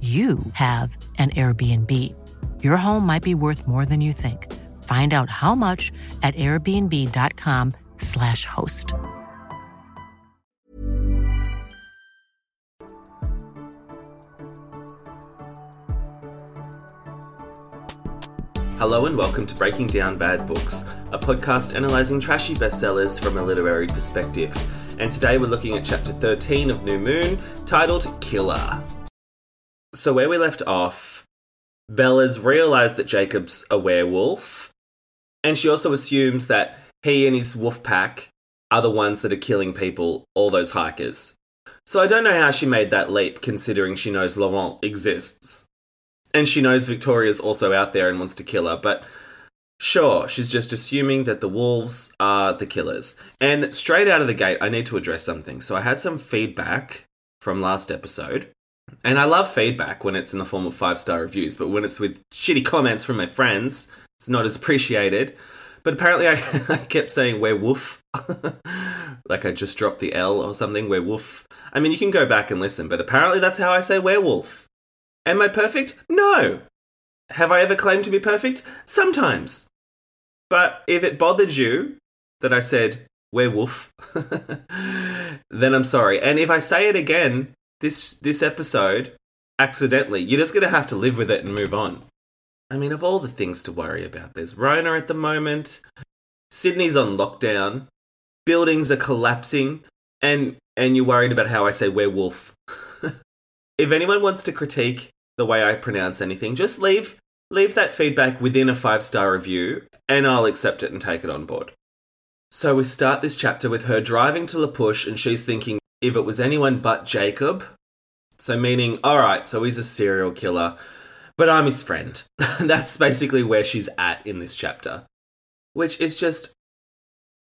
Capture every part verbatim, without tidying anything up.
you have an Airbnb. Your home might be worth more than you think. Find out how much at airbnb dot com slash host. Hello and welcome to Breaking Down Bad Books, a podcast analysing trashy bestsellers from a literary perspective. And today we're looking at chapter thirteen of New Moon, titled Killer. So where we left off, Bella's realised that Jacob's a werewolf, and she also assumes that he and his wolf pack are the ones that are killing people, all those hikers. So I don't know how she made that leap, considering she knows Laurent exists. And she knows Victoria's also out there and wants to kill her, but sure, she's just assuming that the wolves are the killers. And straight out of the gate, I need to address something. So I had some feedback from last episode. And I love feedback when it's in the form of five-star reviews, but when it's with shitty comments from my friends, it's not as appreciated. But apparently I, I kept saying werewolf, like I just dropped the L or something, werewolf. I mean, you can go back and listen, but apparently that's how I say werewolf. Am I perfect? No. Have I ever claimed to be perfect? Sometimes. But if it bothered you that I said werewolf, then I'm sorry. And if I say it again, This this episode, accidentally, you're just going to have to live with it and move on. I mean, of all the things to worry about, there's Rona at the moment, Sydney's on lockdown, buildings are collapsing, and, and you're worried about how I say werewolf. If anyone wants to critique the way I pronounce anything, just leave leave that feedback within a five-star review, and I'll accept it and take it on board. So we start this chapter with her driving to La Push, and she's thinking, if it was anyone but Jacob, so meaning, all right, so he's a serial killer, but I'm his friend. That's basically where she's at in this chapter, which is just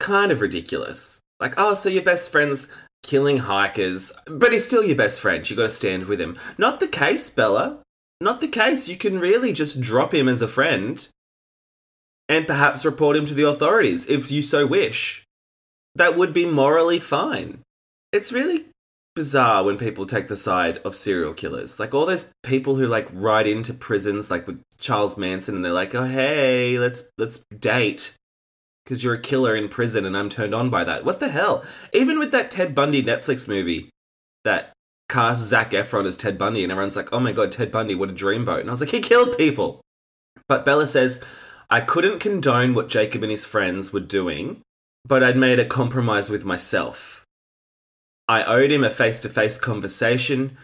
kind of ridiculous. Like, oh, so your best friend's killing hikers, but he's still your best friend. You got to stand with him. Not the case, Bella. Not the case. You can really just drop him as a friend and perhaps report him to the authorities if you so wish. That would be morally fine. It's really bizarre when people take the side of serial killers. Like all those people who like ride into prisons, like with Charles Manson, and they're like, oh, hey, let's let's date because you're a killer in prison and I'm turned on by that. What the hell? Even with that Ted Bundy Netflix movie that casts Zac Efron as Ted Bundy and everyone's like, oh my God, Ted Bundy, what a dreamboat. And I was like, he killed people. But Bella says, I couldn't condone what Jacob and his friends were doing, but I'd made a compromise with myself. I owed him a face-to-face conversation,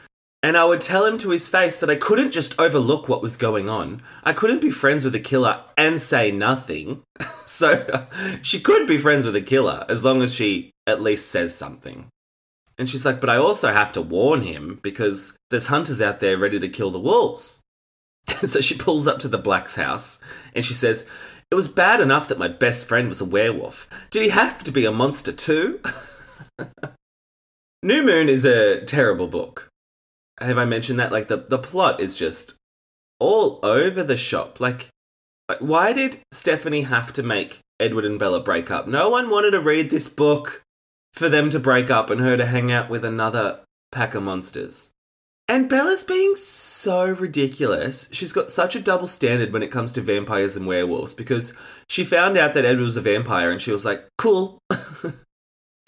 and I would tell him to his face that I couldn't just overlook what was going on. I couldn't be friends with a killer and say nothing. So she could be friends with a killer as long as she at least says something. And she's like, but I also have to warn him because there's hunters out there ready to kill the wolves. And so she pulls up to the Black's house and she says, it was bad enough that my best friend was a werewolf. Did he have to be a monster too? New Moon is a terrible book. Have I mentioned that? Like, the, the plot is just all over the shop. Like, why did Stephanie have to make Edward and Bella break up? No one wanted to read this book for them to break up and her to hang out with another pack of monsters. And Bella's being so ridiculous. She's got such a double standard when it comes to vampires and werewolves because she found out that Edward was a vampire and she was like, cool.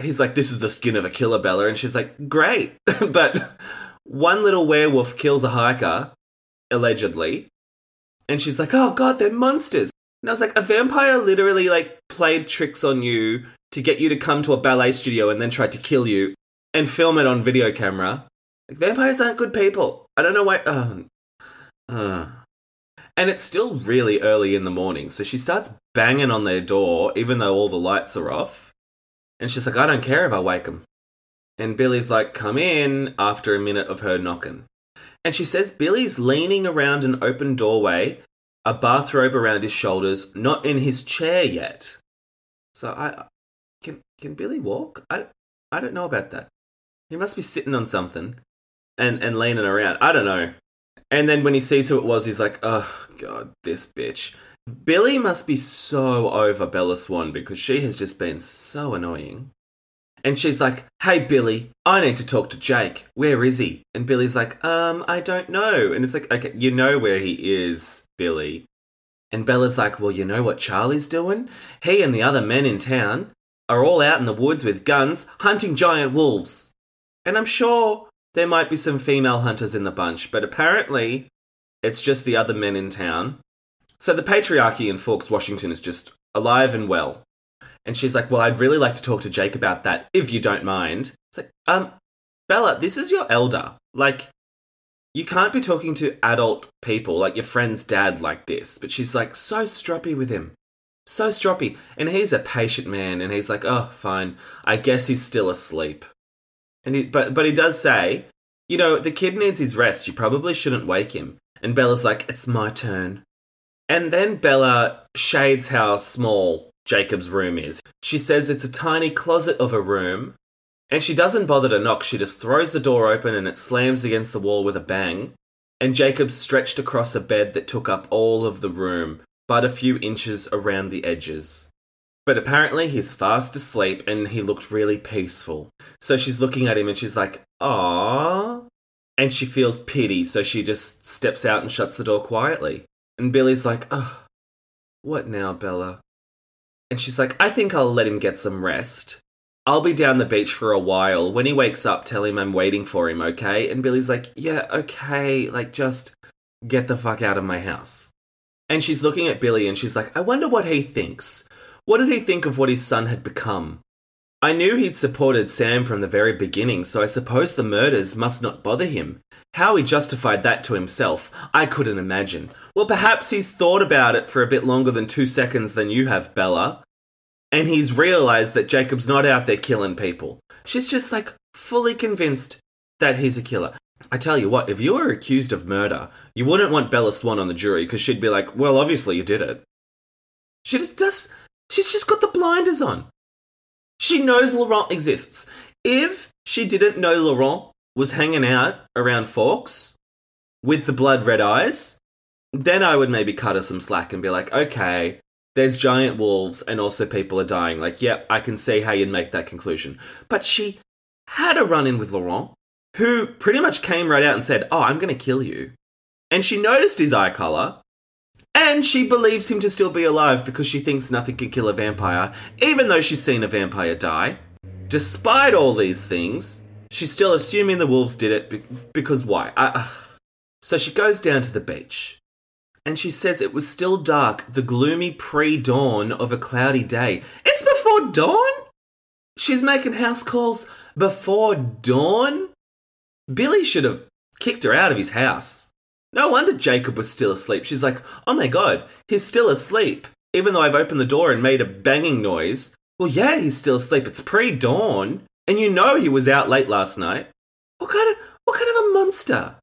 He's like, this is the skin of a killer, Bella. And she's like, great. But one little werewolf kills a hiker, allegedly, and she's like, oh, God, they're monsters. And I was like, a vampire literally, like, played tricks on you to get you to come to a ballet studio and then tried to kill you and film it on video camera. Like, vampires aren't good people. I don't know why. Uh, uh. And it's still really early in the morning. So she starts banging on their door, even though all the lights are off. And she's like, I don't care if I wake them. And Billy's like, come in, after a minute of her knocking. And she says Billy's leaning around an open doorway, a bathrobe around his shoulders, not in his chair yet. So I can can Billy walk? I, I don't know about that. He must be sitting on something and, and leaning around. I don't know. And then when he sees who it was, he's like, oh, God, this bitch. Billy must be so over Bella Swan because she has just been so annoying. And she's like, hey, Billy, I need to talk to Jake. Where is he? And Billy's like, um, I don't know. And it's like, okay, you know where he is, Billy. And Bella's like, well, you know what Charlie's doing? He and the other men in town are all out in the woods with guns hunting giant wolves. And I'm sure there might be some female hunters in the bunch, but apparently it's just the other men in town. So the patriarchy in Forks, Washington is just alive and well. And she's like, well, I'd really like to talk to Jake about that, if you don't mind. It's like, um, Bella, this is your elder. Like, you can't be talking to adult people, like your friend's dad like this. But she's like, so stroppy with him. So stroppy. And he's a patient man. And he's like, oh, fine. I guess he's still asleep. And he, but, but he does say, you know, the kid needs his rest. You probably shouldn't wake him. And Bella's like, it's my turn. And then Bella shades how small Jacob's room is. She says it's a tiny closet of a room, and she doesn't bother to knock. She just throws the door open and it slams against the wall with a bang. And Jacob's stretched across a bed that took up all of the room, but a few inches around the edges. But apparently he's fast asleep and he looked really peaceful. So she's looking at him and she's like, aww. And she feels pity, so she just steps out and shuts the door quietly. And Billy's like, oh, what now, Bella? And she's like, I think I'll let him get some rest. I'll be down the beach for a while. When he wakes up, tell him I'm waiting for him, okay? And Billy's like, yeah, okay. Like, just get the fuck out of my house. And she's looking at Billy and she's like, I wonder what he thinks. What did he think of what his son had become? I knew he'd supported Sam from the very beginning, so I suppose the murders must not bother him. How he justified that to himself, I couldn't imagine. Well, perhaps he's thought about it for a bit longer than two seconds than you have, Bella. And he's realised that Jacob's not out there killing people. She's just, like, fully convinced that he's a killer. I tell you what, if you were accused of murder, you wouldn't want Bella Swan on the jury because she'd be like, well, obviously you did it. She just does... She's just got the blinders on. She knows Laurent exists. If she didn't know Laurent was hanging out around Forks with the blood red eyes, then I would maybe cut her some slack and be like, okay, there's giant wolves and also people are dying. Like, yep, yeah, I can see how you'd make that conclusion. But she had a run-in with Laurent, who pretty much came right out and said, oh, I'm going to kill you. And she noticed his eye colour. And she believes him to still be alive because she thinks nothing can kill a vampire, even though she's seen a vampire die. Despite all these things, she's still assuming the wolves did it be- because why? I, uh. So she goes down to the beach and she says it was still dark, the gloomy pre-dawn of a cloudy day. It's before dawn? She's making house calls before dawn? Billy should have kicked her out of his house. No wonder Jacob was still asleep. She's like, oh my God, he's still asleep. Even though I've opened the door and made a banging noise. Well, yeah, he's still asleep. It's pre-dawn. And you know he was out late last night. What kind of, what kind of a monster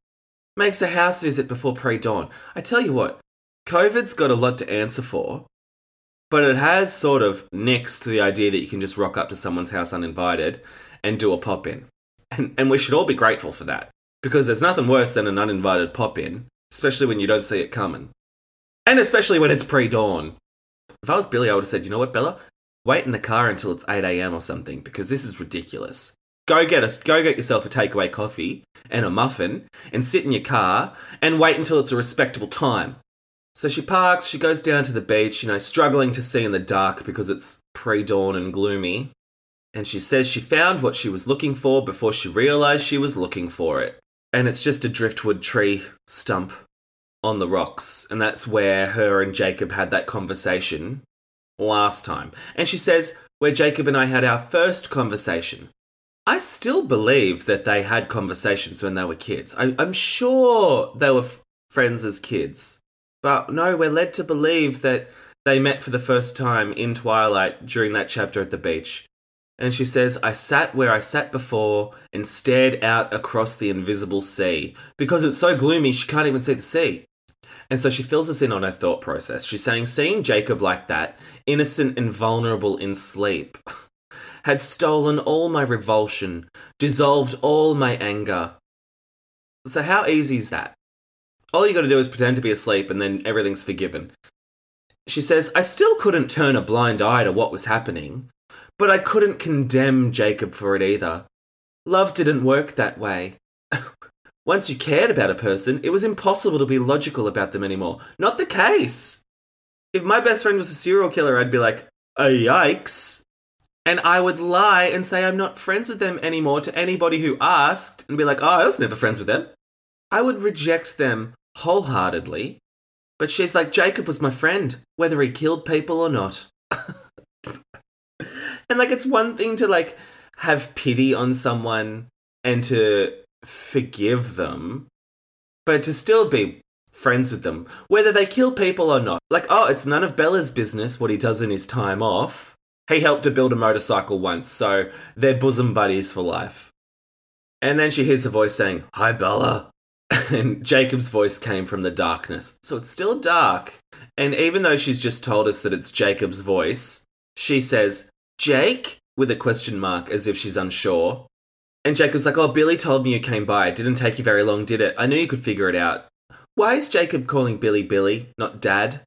makes a house visit before pre-dawn? I tell you what, COVID's got a lot to answer for. But it has sort of nixed the idea that you can just rock up to someone's house uninvited and do a pop-in. And, and we should all be grateful for that. Because there's nothing worse than an uninvited pop-in, especially when you don't see it coming. And especially when it's pre-dawn. If I was Billy, I would have said, you know what, Bella? Wait in the car until it's eight a.m. or something, because this is ridiculous. Go get us, go get yourself a takeaway coffee and a muffin and sit in your car and wait until it's a respectable time. So she parks, she goes down to the beach, you know, struggling to see in the dark because it's pre-dawn and gloomy. And she says she found what she was looking for before she realised she was looking for it. and it's just a driftwood tree stump on the rocks, and that's where her and Jacob had that conversation last time. And she says, where Jacob and I had our first conversation. I still believe that they had conversations when they were kids. I, I'm sure they were f- friends as kids. But no, we're led to believe that they met for the first time in Twilight during that chapter at the beach. And she says, I sat where I sat before and stared out across the invisible sea. Because it's so gloomy, she can't even see the sea. And so she fills us in on her thought process. She's saying, seeing Jacob like that, innocent and vulnerable in sleep, had stolen all my revulsion, dissolved all my anger. So how easy is that? All you got to do is pretend to be asleep and then everything's forgiven. She says, I still couldn't turn a blind eye to what was happening, but I couldn't condemn Jacob for it either. Love didn't work that way. Once you cared about a person, it was impossible to be logical about them anymore. Not the case. If my best friend was a serial killer, I'd be like, oh, yikes. And I would lie and say I'm not friends with them anymore to anybody who asked and be like, oh, I was never friends with them. I would reject them wholeheartedly. But she's like, Jacob was my friend, whether he killed people or not. And like, it's one thing to like have pity on someone and to forgive them, but to still be friends with them, whether they kill people or not. Like, oh, it's none of Bella's business what he does in his time off. He helped to build a motorcycle once, so they're bosom buddies for life. And then she hears a voice saying, hi, Bella. And Jacob's voice came from the darkness. So it's still dark. And even though she's just told us that it's Jacob's voice, she says, Jake? With a question mark, as if she's unsure. And Jacob's like, oh, Billy told me you came by. It didn't take you very long, did it? I knew you could figure it out. Why is Jacob calling Billy Billy, not Dad?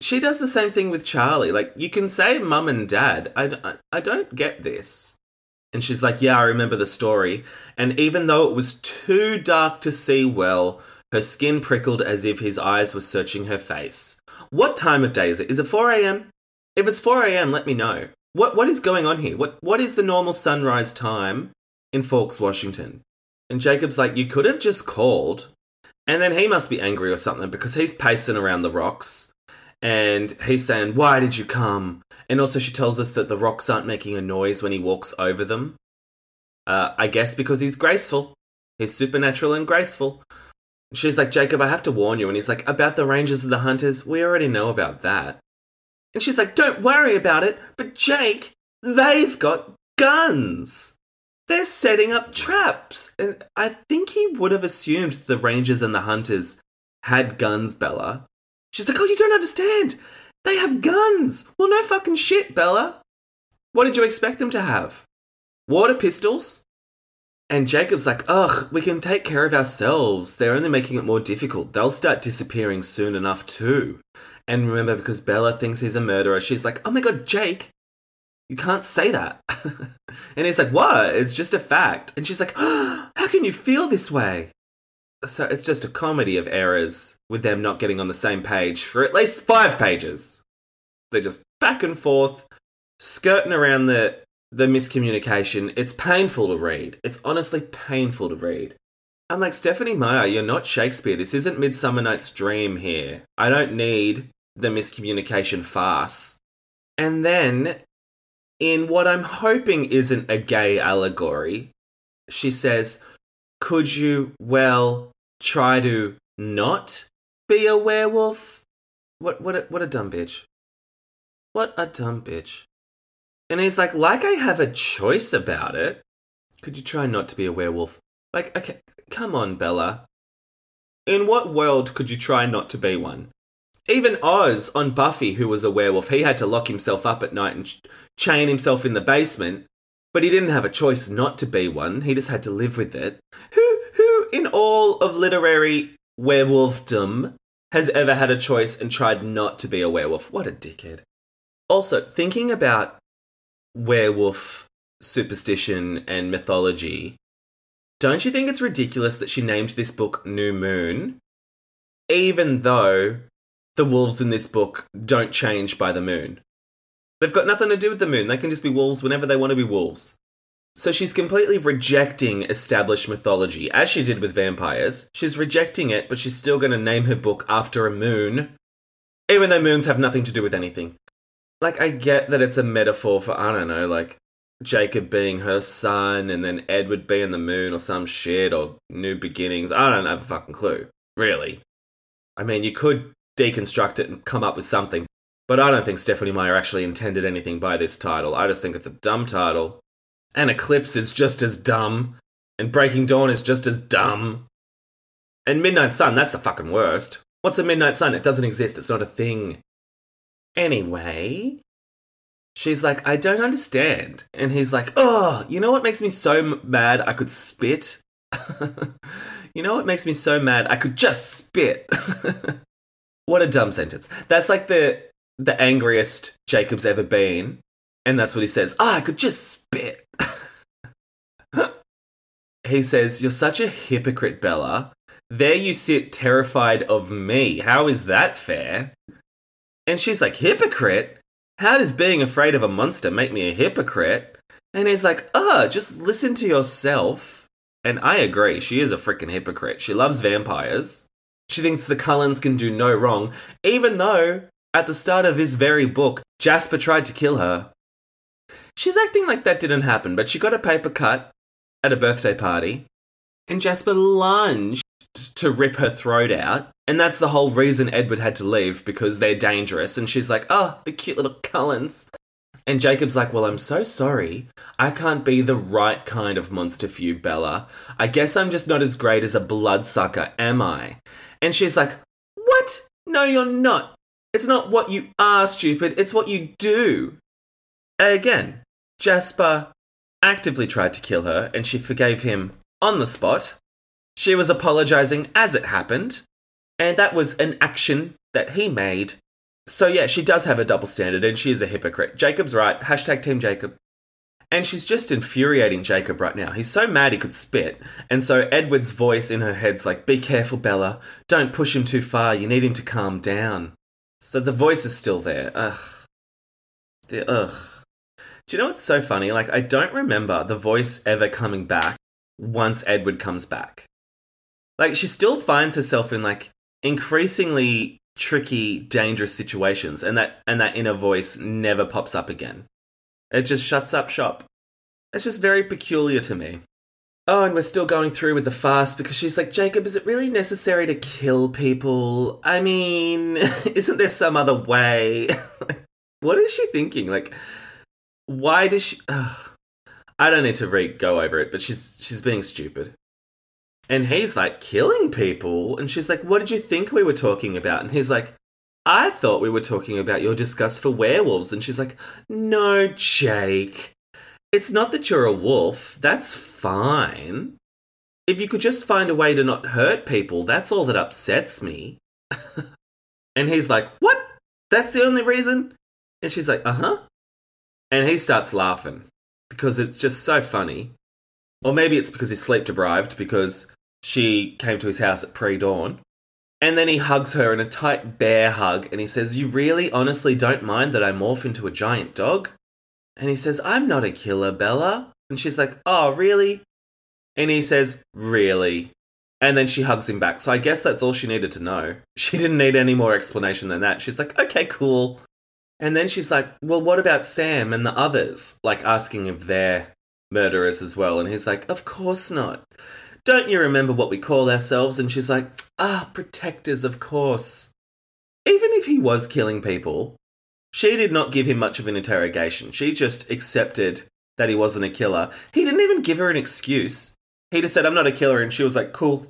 She does the same thing with Charlie. Like, you can say Mum and Dad. I, I, I don't get this. And she's like, yeah, I remember the story. And even though it was too dark to see well, her skin prickled as if his eyes were searching her face. What time of day is it? Is it four a.m.? If it's four a.m., let me know. What What is going on here? What What is the normal sunrise time in Forks, Washington? And Jacob's like, you could have just called. And then he must be angry or something because he's pacing around the rocks and he's saying, why did you come? And also she tells us that the rocks aren't making a noise when he walks over them. Uh, I guess because he's graceful. He's supernatural and graceful. She's like, Jacob, I have to warn you. And he's like, about the rangers and the hunters, we already know about that. And she's like, don't worry about it. But Jake, they've got guns. They're setting up traps. And I think he would have assumed the rangers and the hunters had guns, Bella. She's like, oh, you don't understand. They have guns. Well, no fucking shit, Bella. What did you expect them to have? Water pistols? And Jacob's like, ugh, we can take care of ourselves. They're only making it more difficult. They'll start disappearing soon enough too. And remember, because Bella thinks he's a murderer, she's like, oh my God, Jake, you can't say that. And he's like, what? It's just a fact. And she's like, oh, how can you feel this way? So it's just a comedy of errors with them not getting on the same page for at least five pages. They're just back and forth, skirting around the, the miscommunication. It's painful to read. It's honestly painful to read. I'm like, Stephanie Meyer, you're not Shakespeare. This isn't Midsummer Night's Dream here. I don't need the miscommunication farce. And then, in what I'm hoping isn't a gay allegory, she says, could you, well, try to not be a werewolf? What what a, what a dumb bitch. What a dumb bitch. And he's like, like I have a choice about it. Could you try not to be a werewolf? Like, okay, come on, Bella. In what world could you try not to be one? Even Oz on Buffy, who was a werewolf, he had to lock himself up at night and ch- chain himself in the basement. But he didn't have a choice not to be one. He just had to live with it. Who, who in all of literary werewolfdom has ever had a choice and tried not to be a werewolf? What a dickhead. Also, thinking about werewolf superstition and mythology, don't you think it's ridiculous that she named this book New Moon, even though the wolves in this book don't change by the moon? They've got nothing to do with the moon. They can just be wolves whenever they want to be wolves. So she's completely rejecting established mythology, as she did with vampires. She's rejecting it, but she's still going to name her book after a moon, even though moons have nothing to do with anything. Like, I get that it's a metaphor for, I don't know, like, Jacob being her son and then Edward being the moon or some shit or new beginnings. I don't have a fucking clue, really. I mean, you could deconstruct it and come up with something, but I don't think Stephanie Meyer actually intended anything by this title. I just think it's a dumb title. And Eclipse is just as dumb. And Breaking Dawn is just as dumb. And Midnight Sun, that's the fucking worst. What's a Midnight Sun? It doesn't exist. It's not a thing. Anyway, she's like, I don't understand. And he's like, oh, you know what makes me so mad I could spit? You know what makes me so mad I could just spit? What a dumb sentence. That's like the, the angriest Jacob's ever been. And that's what he says. Ah, oh, I could just spit. He says, you're such a hypocrite, Bella. There you sit terrified of me. How is that fair? And she's like, hypocrite? How does being afraid of a monster make me a hypocrite? And he's like, oh, just listen to yourself. And I agree. She is a freaking hypocrite. She loves vampires. She thinks the Cullens can do no wrong, even though at the start of this very book, Jasper tried to kill her. She's acting like that didn't happen, but she got a paper cut at a birthday party, and Jasper lunged to rip her throat out, and that's the whole reason Edward had to leave, because they're dangerous, and she's like, oh, the cute little Cullens. And Jacob's like, well, I'm so sorry. I can't be the right kind of monster for you, Bella. I guess I'm just not as great as a bloodsucker, am I? And she's like, what? No, you're not. It's not what you are, stupid. It's what you do. Again, Jasper actively tried to kill her and she forgave him on the spot. She was apologising as it happened, and that was an action that he made. So yeah, she does have a double standard and she is a hypocrite. Jacob's right. Hashtag Team Jacob. And she's just infuriating Jacob right now. He's so mad he could spit. And so Edward's voice in her head's like, be careful, Bella. Don't push him too far. You need him to calm down. So the voice is still there. Ugh. The, ugh. Do you know what's so funny? Like, I don't remember the voice ever coming back once Edward comes back. Like, she still finds herself in, like, increasingly tricky, dangerous situations. And that and that inner voice never pops up again. It just shuts up shop. It's just very peculiar to me. Oh, and we're still going through with the fast because she's like, Jacob, is it really necessary to kill people? I mean, isn't there some other way? What is she thinking? Like, why does she... Ugh. I don't need to re-go over it, but she's she's being stupid. And he's like, killing people? And she's like, what did you think we were talking about? And he's like, I thought we were talking about your disgust for werewolves. And she's like, no, Jake. It's not that you're a wolf. That's fine. If you could just find a way to not hurt people, that's all that upsets me. And he's like, what? That's the only reason? And she's like, uh-huh. And he starts laughing because it's just so funny. Or maybe it's because he's sleep deprived because she came to his house at pre-dawn. And then he hugs her in a tight bear hug. And he says, you really honestly don't mind that I morph into a giant dog? And he says, I'm not a killer, Bella. And she's like, oh, really? And he says, really? And then she hugs him back. So I guess that's all she needed to know. She didn't need any more explanation than that. She's like, okay, cool. And then she's like, well, what about Sam and the others? Like asking if they're murderers as well. And he's like, of course not. Don't you remember what we call ourselves? And she's like, ah, protectors, of course. Even if he was killing people, she did not give him much of an interrogation. She just accepted that he wasn't a killer. He didn't even give her an excuse. He just said, I'm not a killer. And she was like, cool,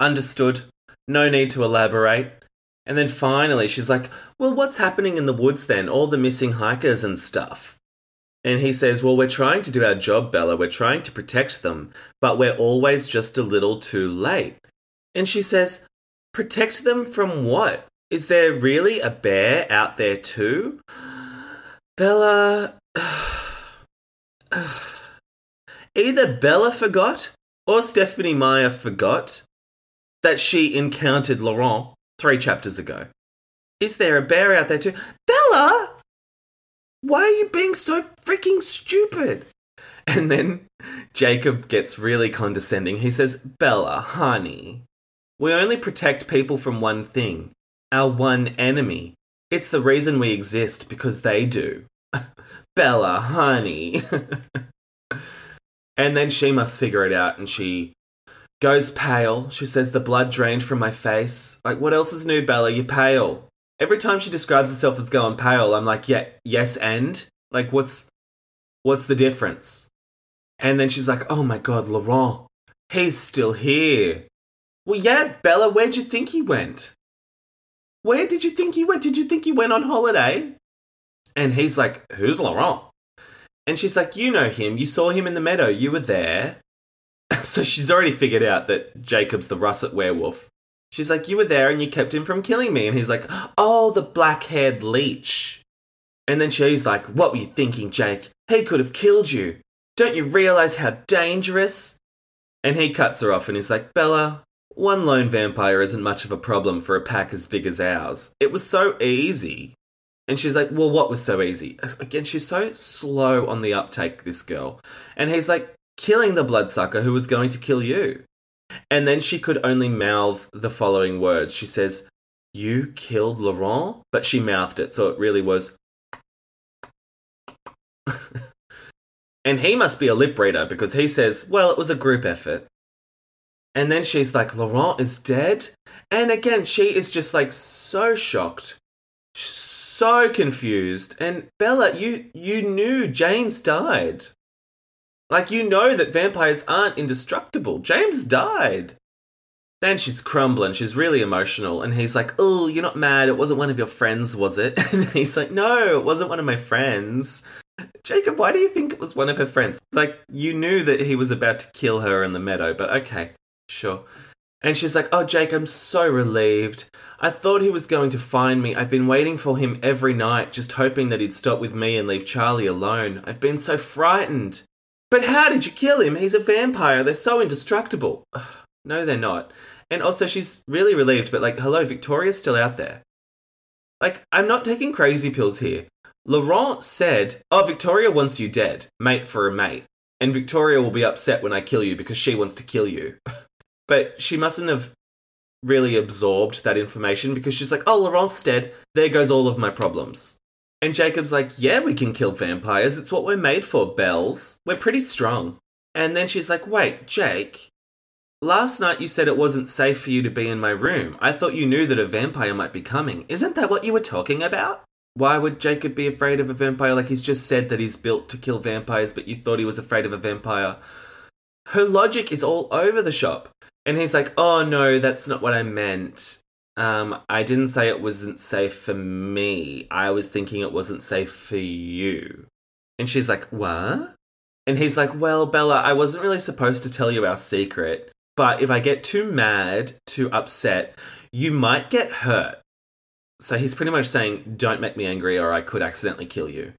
understood. No need to elaborate. And then finally she's like, well, what's happening in the woods then? All the missing hikers and stuff. And he says, well, we're trying to do our job, Bella. We're trying to protect them, but we're always just a little too late. And she says, protect them from what? Is there really a bear out there too? Bella... Either Bella forgot or Stephanie Meyer forgot that she encountered Laurent three chapters ago. Is there a bear out there too? Bella! Why are you being so freaking stupid? And then Jacob gets really condescending. He says, Bella, honey, we only protect people from one thing, our one enemy. It's the reason we exist, because they do. Bella, honey. And then she must figure it out, and she goes pale. She says, the blood drained from my face. Like, what else is new, Bella? You're pale. Every time she describes herself as going pale, I'm like, yeah, yes, and? Like, what's what's the difference? And then she's like, oh my God, Laurent, he's still here. Well, yeah, Bella, where'd you think he went? Where did you think he went? Did you think he went on holiday? And he's like, who's Laurent? And she's like, you know him. You saw him in the meadow. You were there. So she's already figured out that Jacob's the russet werewolf. She's like, you were there and you kept him from killing me. And he's like, oh, the black-haired leech. And then she's like, what were you thinking, Jake? He could have killed you. Don't you realise how dangerous? And he cuts her off and he's like, Bella, one lone vampire isn't much of a problem for a pack as big as ours. It was so easy. And she's like, well, what was so easy? Again, she's so slow on the uptake, this girl. And he's like, killing the bloodsucker who was going to kill you. And then she could only mouth the following words. She says, you killed Laurent? But she mouthed it, so it really was. And he must be a lip reader, because he says, well, it was a group effort. And then she's like, Laurent is dead? And again, she is just like so shocked. So So confused. And Bella, you you knew James died. Like, you know that vampires aren't indestructible. James died. Then she's crumbling. She's really emotional. And he's like, oh, you're not mad. It wasn't one of your friends, was it? And he's like, no, it wasn't one of my friends. Jacob, why do you think it was one of her friends? Like, you knew that he was about to kill her in the meadow, but okay, sure. And she's like, oh, Jake, I'm so relieved. I thought he was going to find me. I've been waiting for him every night, just hoping that he'd stop with me and leave Charlie alone. I've been so frightened. But how did you kill him? He's a vampire. They're so indestructible. Ugh, no, they're not. And also, she's really relieved, but like, hello, Victoria's still out there. Like, I'm not taking crazy pills here. Laurent said, oh, Victoria wants you dead, mate for a mate. And Victoria will be upset when I kill you because she wants to kill you. But she mustn't have really absorbed that information, because she's like, oh, Laurent's dead. There goes all of my problems. And Jacob's like, yeah, we can kill vampires. It's what we're made for, Bells. We're pretty strong. And then she's like, wait, Jake, last night you said it wasn't safe for you to be in my room. I thought you knew that a vampire might be coming. Isn't that what you were talking about? Why would Jacob be afraid of a vampire? Like, he's just said that he's built to kill vampires, but you thought he was afraid of a vampire. Her logic is all over the shop. And he's like, oh, no, that's not what I meant. Um, I didn't say it wasn't safe for me. I was thinking it wasn't safe for you. And she's like, what? And he's like, well, Bella, I wasn't really supposed to tell you our secret. But if I get too mad, too upset, you might get hurt. So he's pretty much saying, don't make me angry or I could accidentally kill you.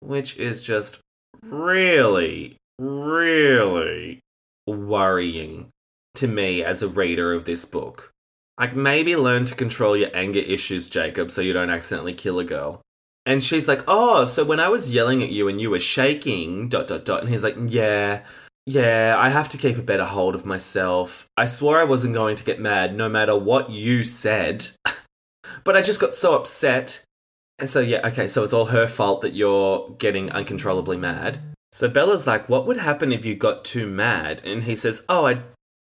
Which is just really, really worrying to me as a reader of this book. Like, maybe learn to control your anger issues, Jacob, so you don't accidentally kill a girl. And she's like, oh, so when I was yelling at you and you were shaking, dot, dot, dot. And he's like, yeah, yeah, I have to keep a better hold of myself. I swore I wasn't going to get mad no matter what you said. But I just got so upset. And so, yeah, okay, so it's all her fault that you're getting uncontrollably mad. So Bella's like, what would happen if you got too mad? And he says, oh, I'd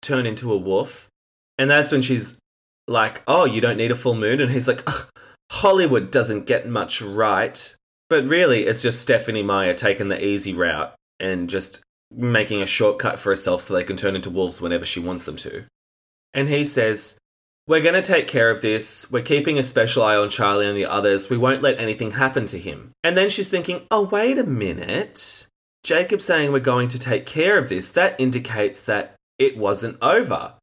turn into a wolf. And that's when she's like, oh, you don't need a full moon. And he's like, Hollywood doesn't get much right. But really, it's just Stephanie Meyer taking the easy route and just making a shortcut for herself so they can turn into wolves whenever she wants them to. And he says, we're going to take care of this. We're keeping a special eye on Charlie and the others. We won't let anything happen to him. And then she's thinking, oh, wait a minute. Jacob saying we're going to take care of this. That indicates that it wasn't over.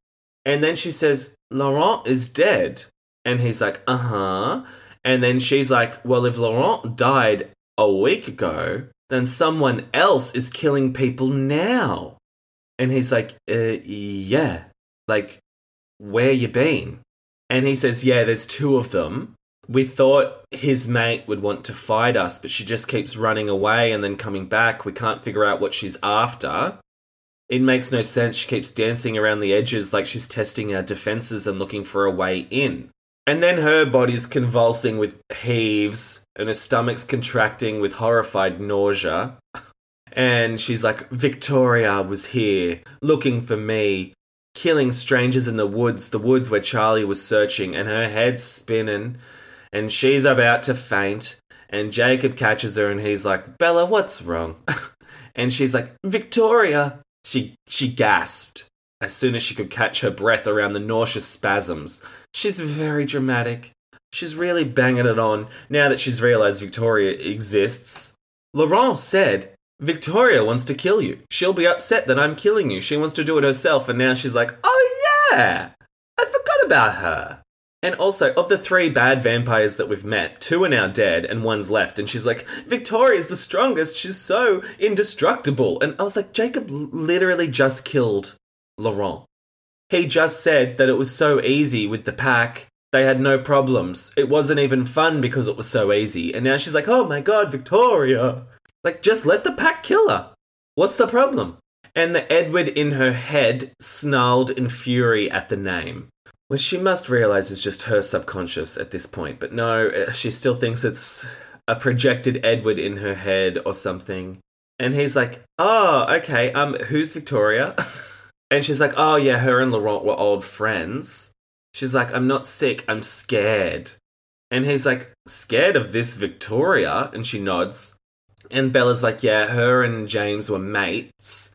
And then she says, Laurent is dead. And he's like, uh-huh. And then she's like, well, if Laurent died a week ago, then someone else is killing people now. And he's like, uh, yeah. Like, where you been? And he says, yeah, there's two of them. we thought his mate would want to fight us, but she just keeps running away and then coming back. We can't figure out what she's after. It makes no sense. She keeps dancing around the edges like she's testing our defenses and looking for a way in. And then her body's convulsing with heaves and her stomach's contracting with horrified nausea. And she's like, Victoria was here, looking for me, killing strangers in the woods, the woods where Charlie was searching, and her head's spinning and she's about to faint. And Jacob catches her and he's like, Bella, what's wrong? And she's like, Victoria. She she gasped as soon as she could catch her breath around the nauseous spasms. She's very dramatic. She's really banging it on now that she's realised Victoria exists. Laurent said, Victoria wants to kill you. She'll be upset that I'm killing you. She wants to do it herself. And now she's like, oh yeah, I forgot about her. And also, of the three bad vampires that we've met, two are now dead and one's left. And she's like, Victoria's the strongest. She's so indestructible. And I was like, Jacob literally just killed Laurent. He just said that it was so easy with the pack. They had no problems. It wasn't even fun because it was so easy. And now she's like, oh my God, Victoria. Like, just let the pack kill her. What's the problem? And the Edward in her head snarled in fury at the name, which she must realise is just her subconscious at this point. But no, she still thinks it's a projected Edward in her head or something. And he's like, oh, okay, um, who's Victoria? And she's like, oh, yeah, her and Laurent were old friends. She's like, I'm not sick, I'm scared. And he's like, scared of this Victoria? And she nods. And Bella's like, yeah, her and James were mates.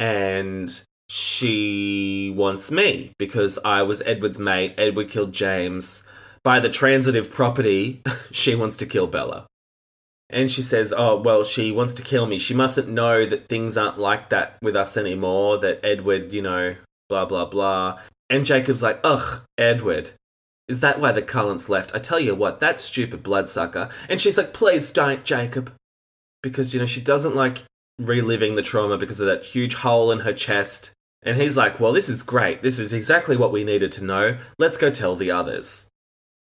And she wants me because I was Edward's mate. Edward killed James. By the transitive property, she wants to kill Bella. And she says, oh, well, she wants to kill me. She mustn't know that things aren't like that with us anymore, that Edward, you know, blah, blah, blah. And Jacob's like, ugh, Edward. Is that why the Cullens left? I tell you what, that stupid bloodsucker. And she's like, please don't, Jacob. Because, you know, she doesn't like reliving the trauma because of that huge hole in her chest. And he's like, well, this is great. This is exactly what we needed to know. Let's go tell the others.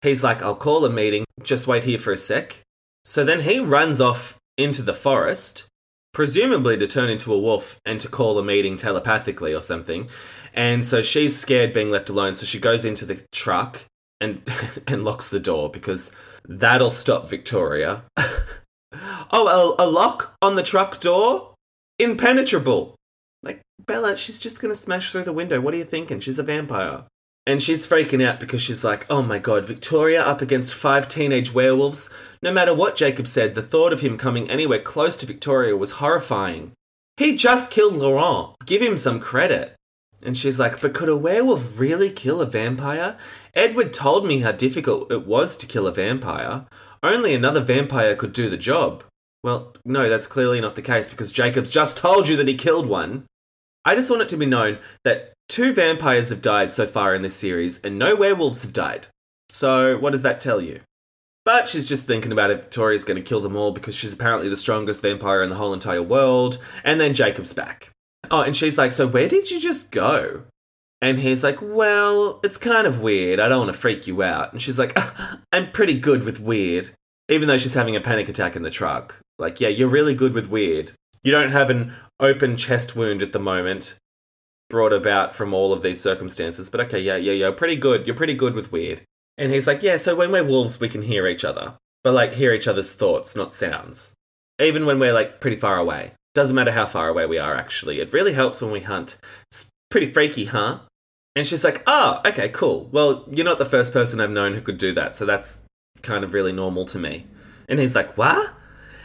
He's like, I'll call a meeting. Just wait here for a sec. So then he runs off into the forest, presumably to turn into a wolf and to call a meeting telepathically or something. And so she's scared being left alone. So she goes into the truck and and locks the door because that'll stop Victoria. Oh, a, a lock on the truck door? Impenetrable. Like, Bella, she's just going to smash through the window. What are you thinking? She's a vampire. And she's freaking out because she's like, oh my God, Victoria up against five teenage werewolves. No matter what Jacob said, the thought of him coming anywhere close to Victoria was horrifying. He just killed Laurent. Give him some credit. And she's like, but could a werewolf really kill a vampire? Edward told me how difficult it was to kill a vampire. Only another vampire could do the job. Well, no, that's clearly not the case because Jacob's just told you that he killed one. I just want it to be known that two vampires have died so far in this series and no werewolves have died. So what does that tell you? But she's just thinking about if Victoria's going to kill them all because she's apparently the strongest vampire in the whole entire world. And then Jacob's back. Oh, and she's like, so where did you just go? And he's like, well, it's kind of weird. I don't want to freak you out. And she's like, ah, I'm pretty good with weird. Even though she's having a panic attack in the truck. Like, yeah, you're really good with weird. You don't have an open chest wound at the moment. Brought about from all of these circumstances, but okay, yeah, yeah, yeah, pretty good. You're pretty good with weird. And he's like, yeah, so when we're wolves, we can hear each other, but like hear each other's thoughts, not sounds. Even when we're like pretty far away, doesn't matter how far away we are. Actually, it really helps when we hunt. It's pretty freaky, huh? And she's like, oh, okay, cool. Well, you're not the first person I've known who could do that, so that's kind of really normal to me. And he's like, what?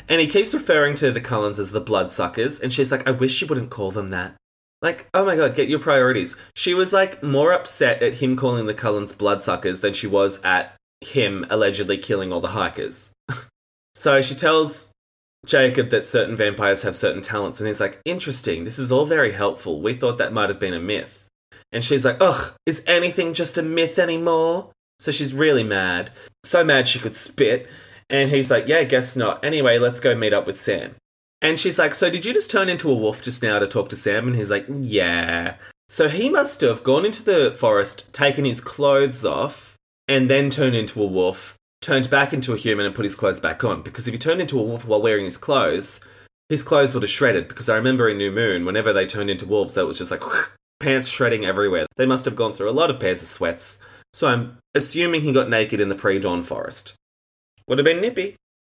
And he keeps referring to the Cullens as the bloodsuckers, and she's like, I wish you wouldn't call them that. Like, oh my God, get your priorities. She was like more upset at him calling the Cullens bloodsuckers than she was at him allegedly killing all the hikers. So she tells Jacob that certain vampires have certain talents. And he's like, interesting. This is all very helpful. We thought that might have been a myth. And she's like, ugh, is anything just a myth anymore? So she's really mad. So mad she could spit. And he's like, yeah, guess not. Anyway, let's go meet up with Sam. And she's like, so did you just turn into a wolf just now to talk to Sam? And he's like, yeah. So he must have gone into the forest, taken his clothes off, and then turned into a wolf, turned back into a human and put his clothes back on. Because if he turned into a wolf while wearing his clothes, his clothes would have shredded. Because I remember in New Moon, whenever they turned into wolves, that was just like pants shredding everywhere. They must have gone through a lot of pairs of sweats. So I'm assuming he got naked in the pre-dawn forest. Would have been nippy.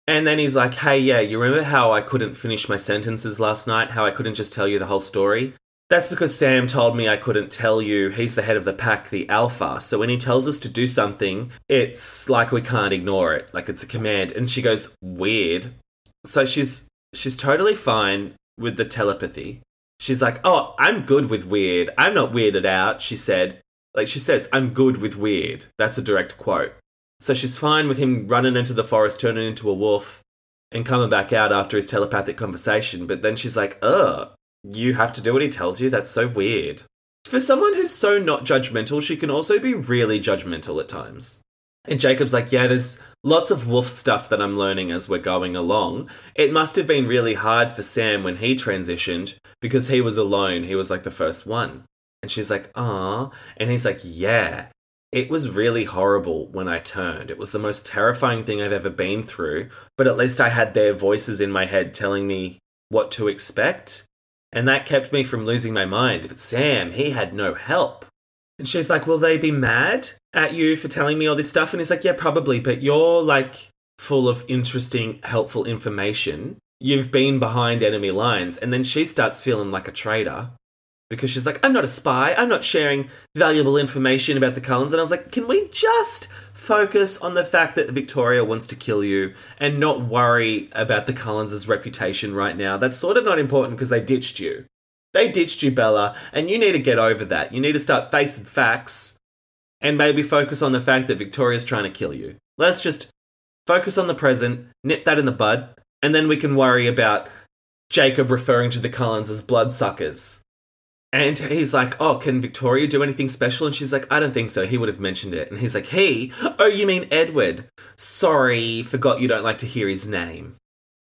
And then he's like, hey, yeah, you remember how I couldn't finish my sentences last night? How I couldn't just tell you the whole story? That's because Sam told me I couldn't tell you. He's the head of the pack, the alpha. So when he tells us to do something, it's like we can't ignore it. Like it's a command. And she goes, weird. So she's she's totally fine with the telepathy. She's like, oh, I'm good with weird. I'm not weirded out, she said. Like she says, I'm good with weird. That's a direct quote. So she's fine with him running into the forest, turning into a wolf, and coming back out after his telepathic conversation. But then she's like, ugh. You have to do what he tells you? That's so weird. For someone who's so not judgmental, she can also be really judgmental at times. And Jacob's like, yeah, there's lots of wolf stuff that I'm learning as we're going along. It must have been really hard for Sam when he transitioned because he was alone. He was like the first one. And she's like, ah. And he's like, yeah, it was really horrible when I turned. It was the most terrifying thing I've ever been through. But at least I had their voices in my head telling me what to expect. And that kept me from losing my mind. But Sam, he had no help. And she's like, will they be mad at you for telling me all this stuff? And he's like, yeah, probably. But you're like full of interesting, helpful information. You've been behind enemy lines. And then she starts feeling like a traitor because she's like, I'm not a spy. I'm not sharing valuable information about the Cullens. And I was like, can we just focus on the fact that Victoria wants to kill you and not worry about the Cullens' reputation right now? That's sort of not important because they ditched you. They ditched you, Bella, and you need to get over that. You need to start facing facts and maybe focus on the fact that Victoria's trying to kill you. Let's just focus on the present, nip that in the bud, and then we can worry about Jacob referring to the Cullens as bloodsuckers. And he's like, oh, can Victoria do anything special? And she's like, I don't think so. He would have mentioned it. And he's like, he? Oh, you mean Edward. Sorry, forgot you don't like to hear his name.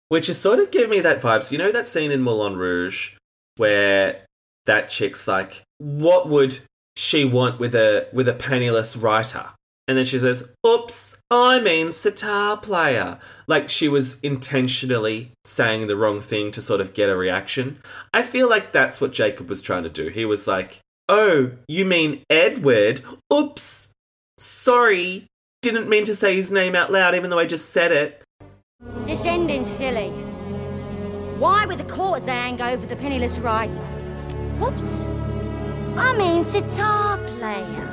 Which is sort of giving me that vibe. So you know that scene in Moulin Rouge where that chick's like, what would she want with a with a penniless writer? And then she says, oops, I mean sitar player. Like she was intentionally saying the wrong thing to sort of get a reaction. I feel like that's what Jacob was trying to do. He was like, oh, you mean Edward? Oops, sorry. Didn't mean to say his name out loud, even though I just said it. This ending's silly. Why would the courts hang over the penniless rights? Whoops, I mean sitar player.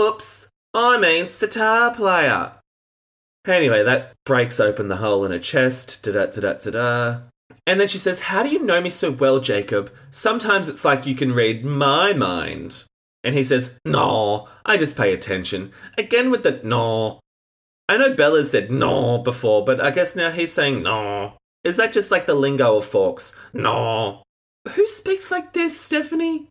Oops, I mean sitar player. Anyway, that breaks open the hole in her chest. Da da da da da. And then she says, how do you know me so well, Jacob? Sometimes it's like you can read my mind. And he says, no, I just pay attention. Again with the no. I know Bella said no before, but I guess now he's saying no. Is that just like the lingo of Forks? No. Who speaks like this, Stephanie?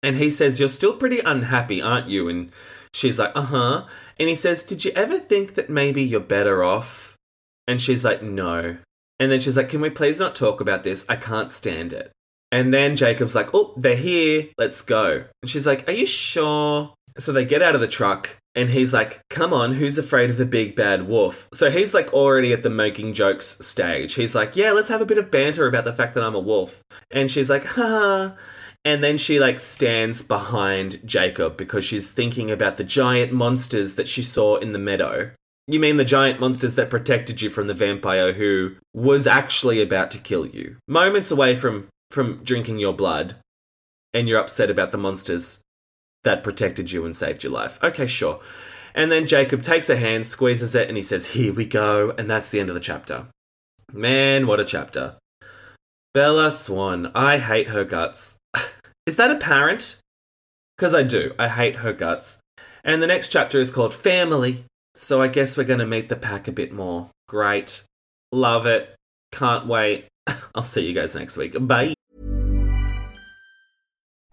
And he says, you're still pretty unhappy, aren't you? And she's like, uh-huh. And he says, did you ever think that maybe you're better off? And she's like, no. And then she's like, can we please not talk about this? I can't stand it. And then Jacob's like, oh, they're here. Let's go. And she's like, are you sure? So they get out of the truck and he's like, come on, who's afraid of the big bad wolf? So he's like already at the making jokes stage. He's like, yeah, let's have a bit of banter about the fact that I'm a wolf. And she's like, ha. And then she like stands behind Jacob because she's thinking about the giant monsters that she saw in the meadow. You mean the giant monsters that protected you from the vampire who was actually about to kill you. Moments away from, from drinking your blood. And you're upset about the monsters that protected you and saved your life. Okay, sure. And then Jacob takes her hand, squeezes it, and he says, here we go. And that's the end of the chapter. Man, what a chapter. Bella Swan. I hate her guts. Is that apparent? Because I do. I hate her guts. And the next chapter is called Family. So I guess we're going to meet the pack a bit more. Great. Love it. Can't wait. I'll see you guys next week. Bye.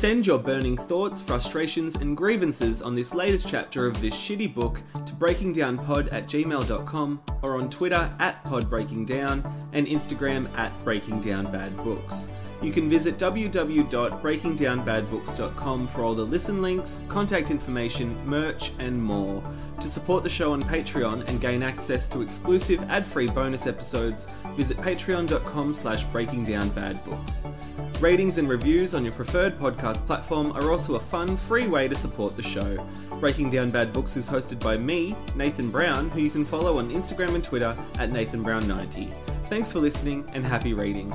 Send your burning thoughts, frustrations and grievances on this latest chapter of this shitty book to breakingdownpod at gmail dot com or on Twitter at podbreakingdown and Instagram at breakingdownbadbooks. You can visit w w w dot breaking down bad books dot com for all the listen links, contact information, merch and more. To support the show on Patreon and gain access to exclusive ad-free bonus episodes, visit patreon.com slash breakingdownbadbooks. Ratings and reviews on your preferred podcast platform are also a fun, free way to support the show. Breaking Down Bad Books is hosted by me, Nathan Brown, who you can follow on Instagram and Twitter at Nathan Brown ninety. Thanks for listening and happy reading.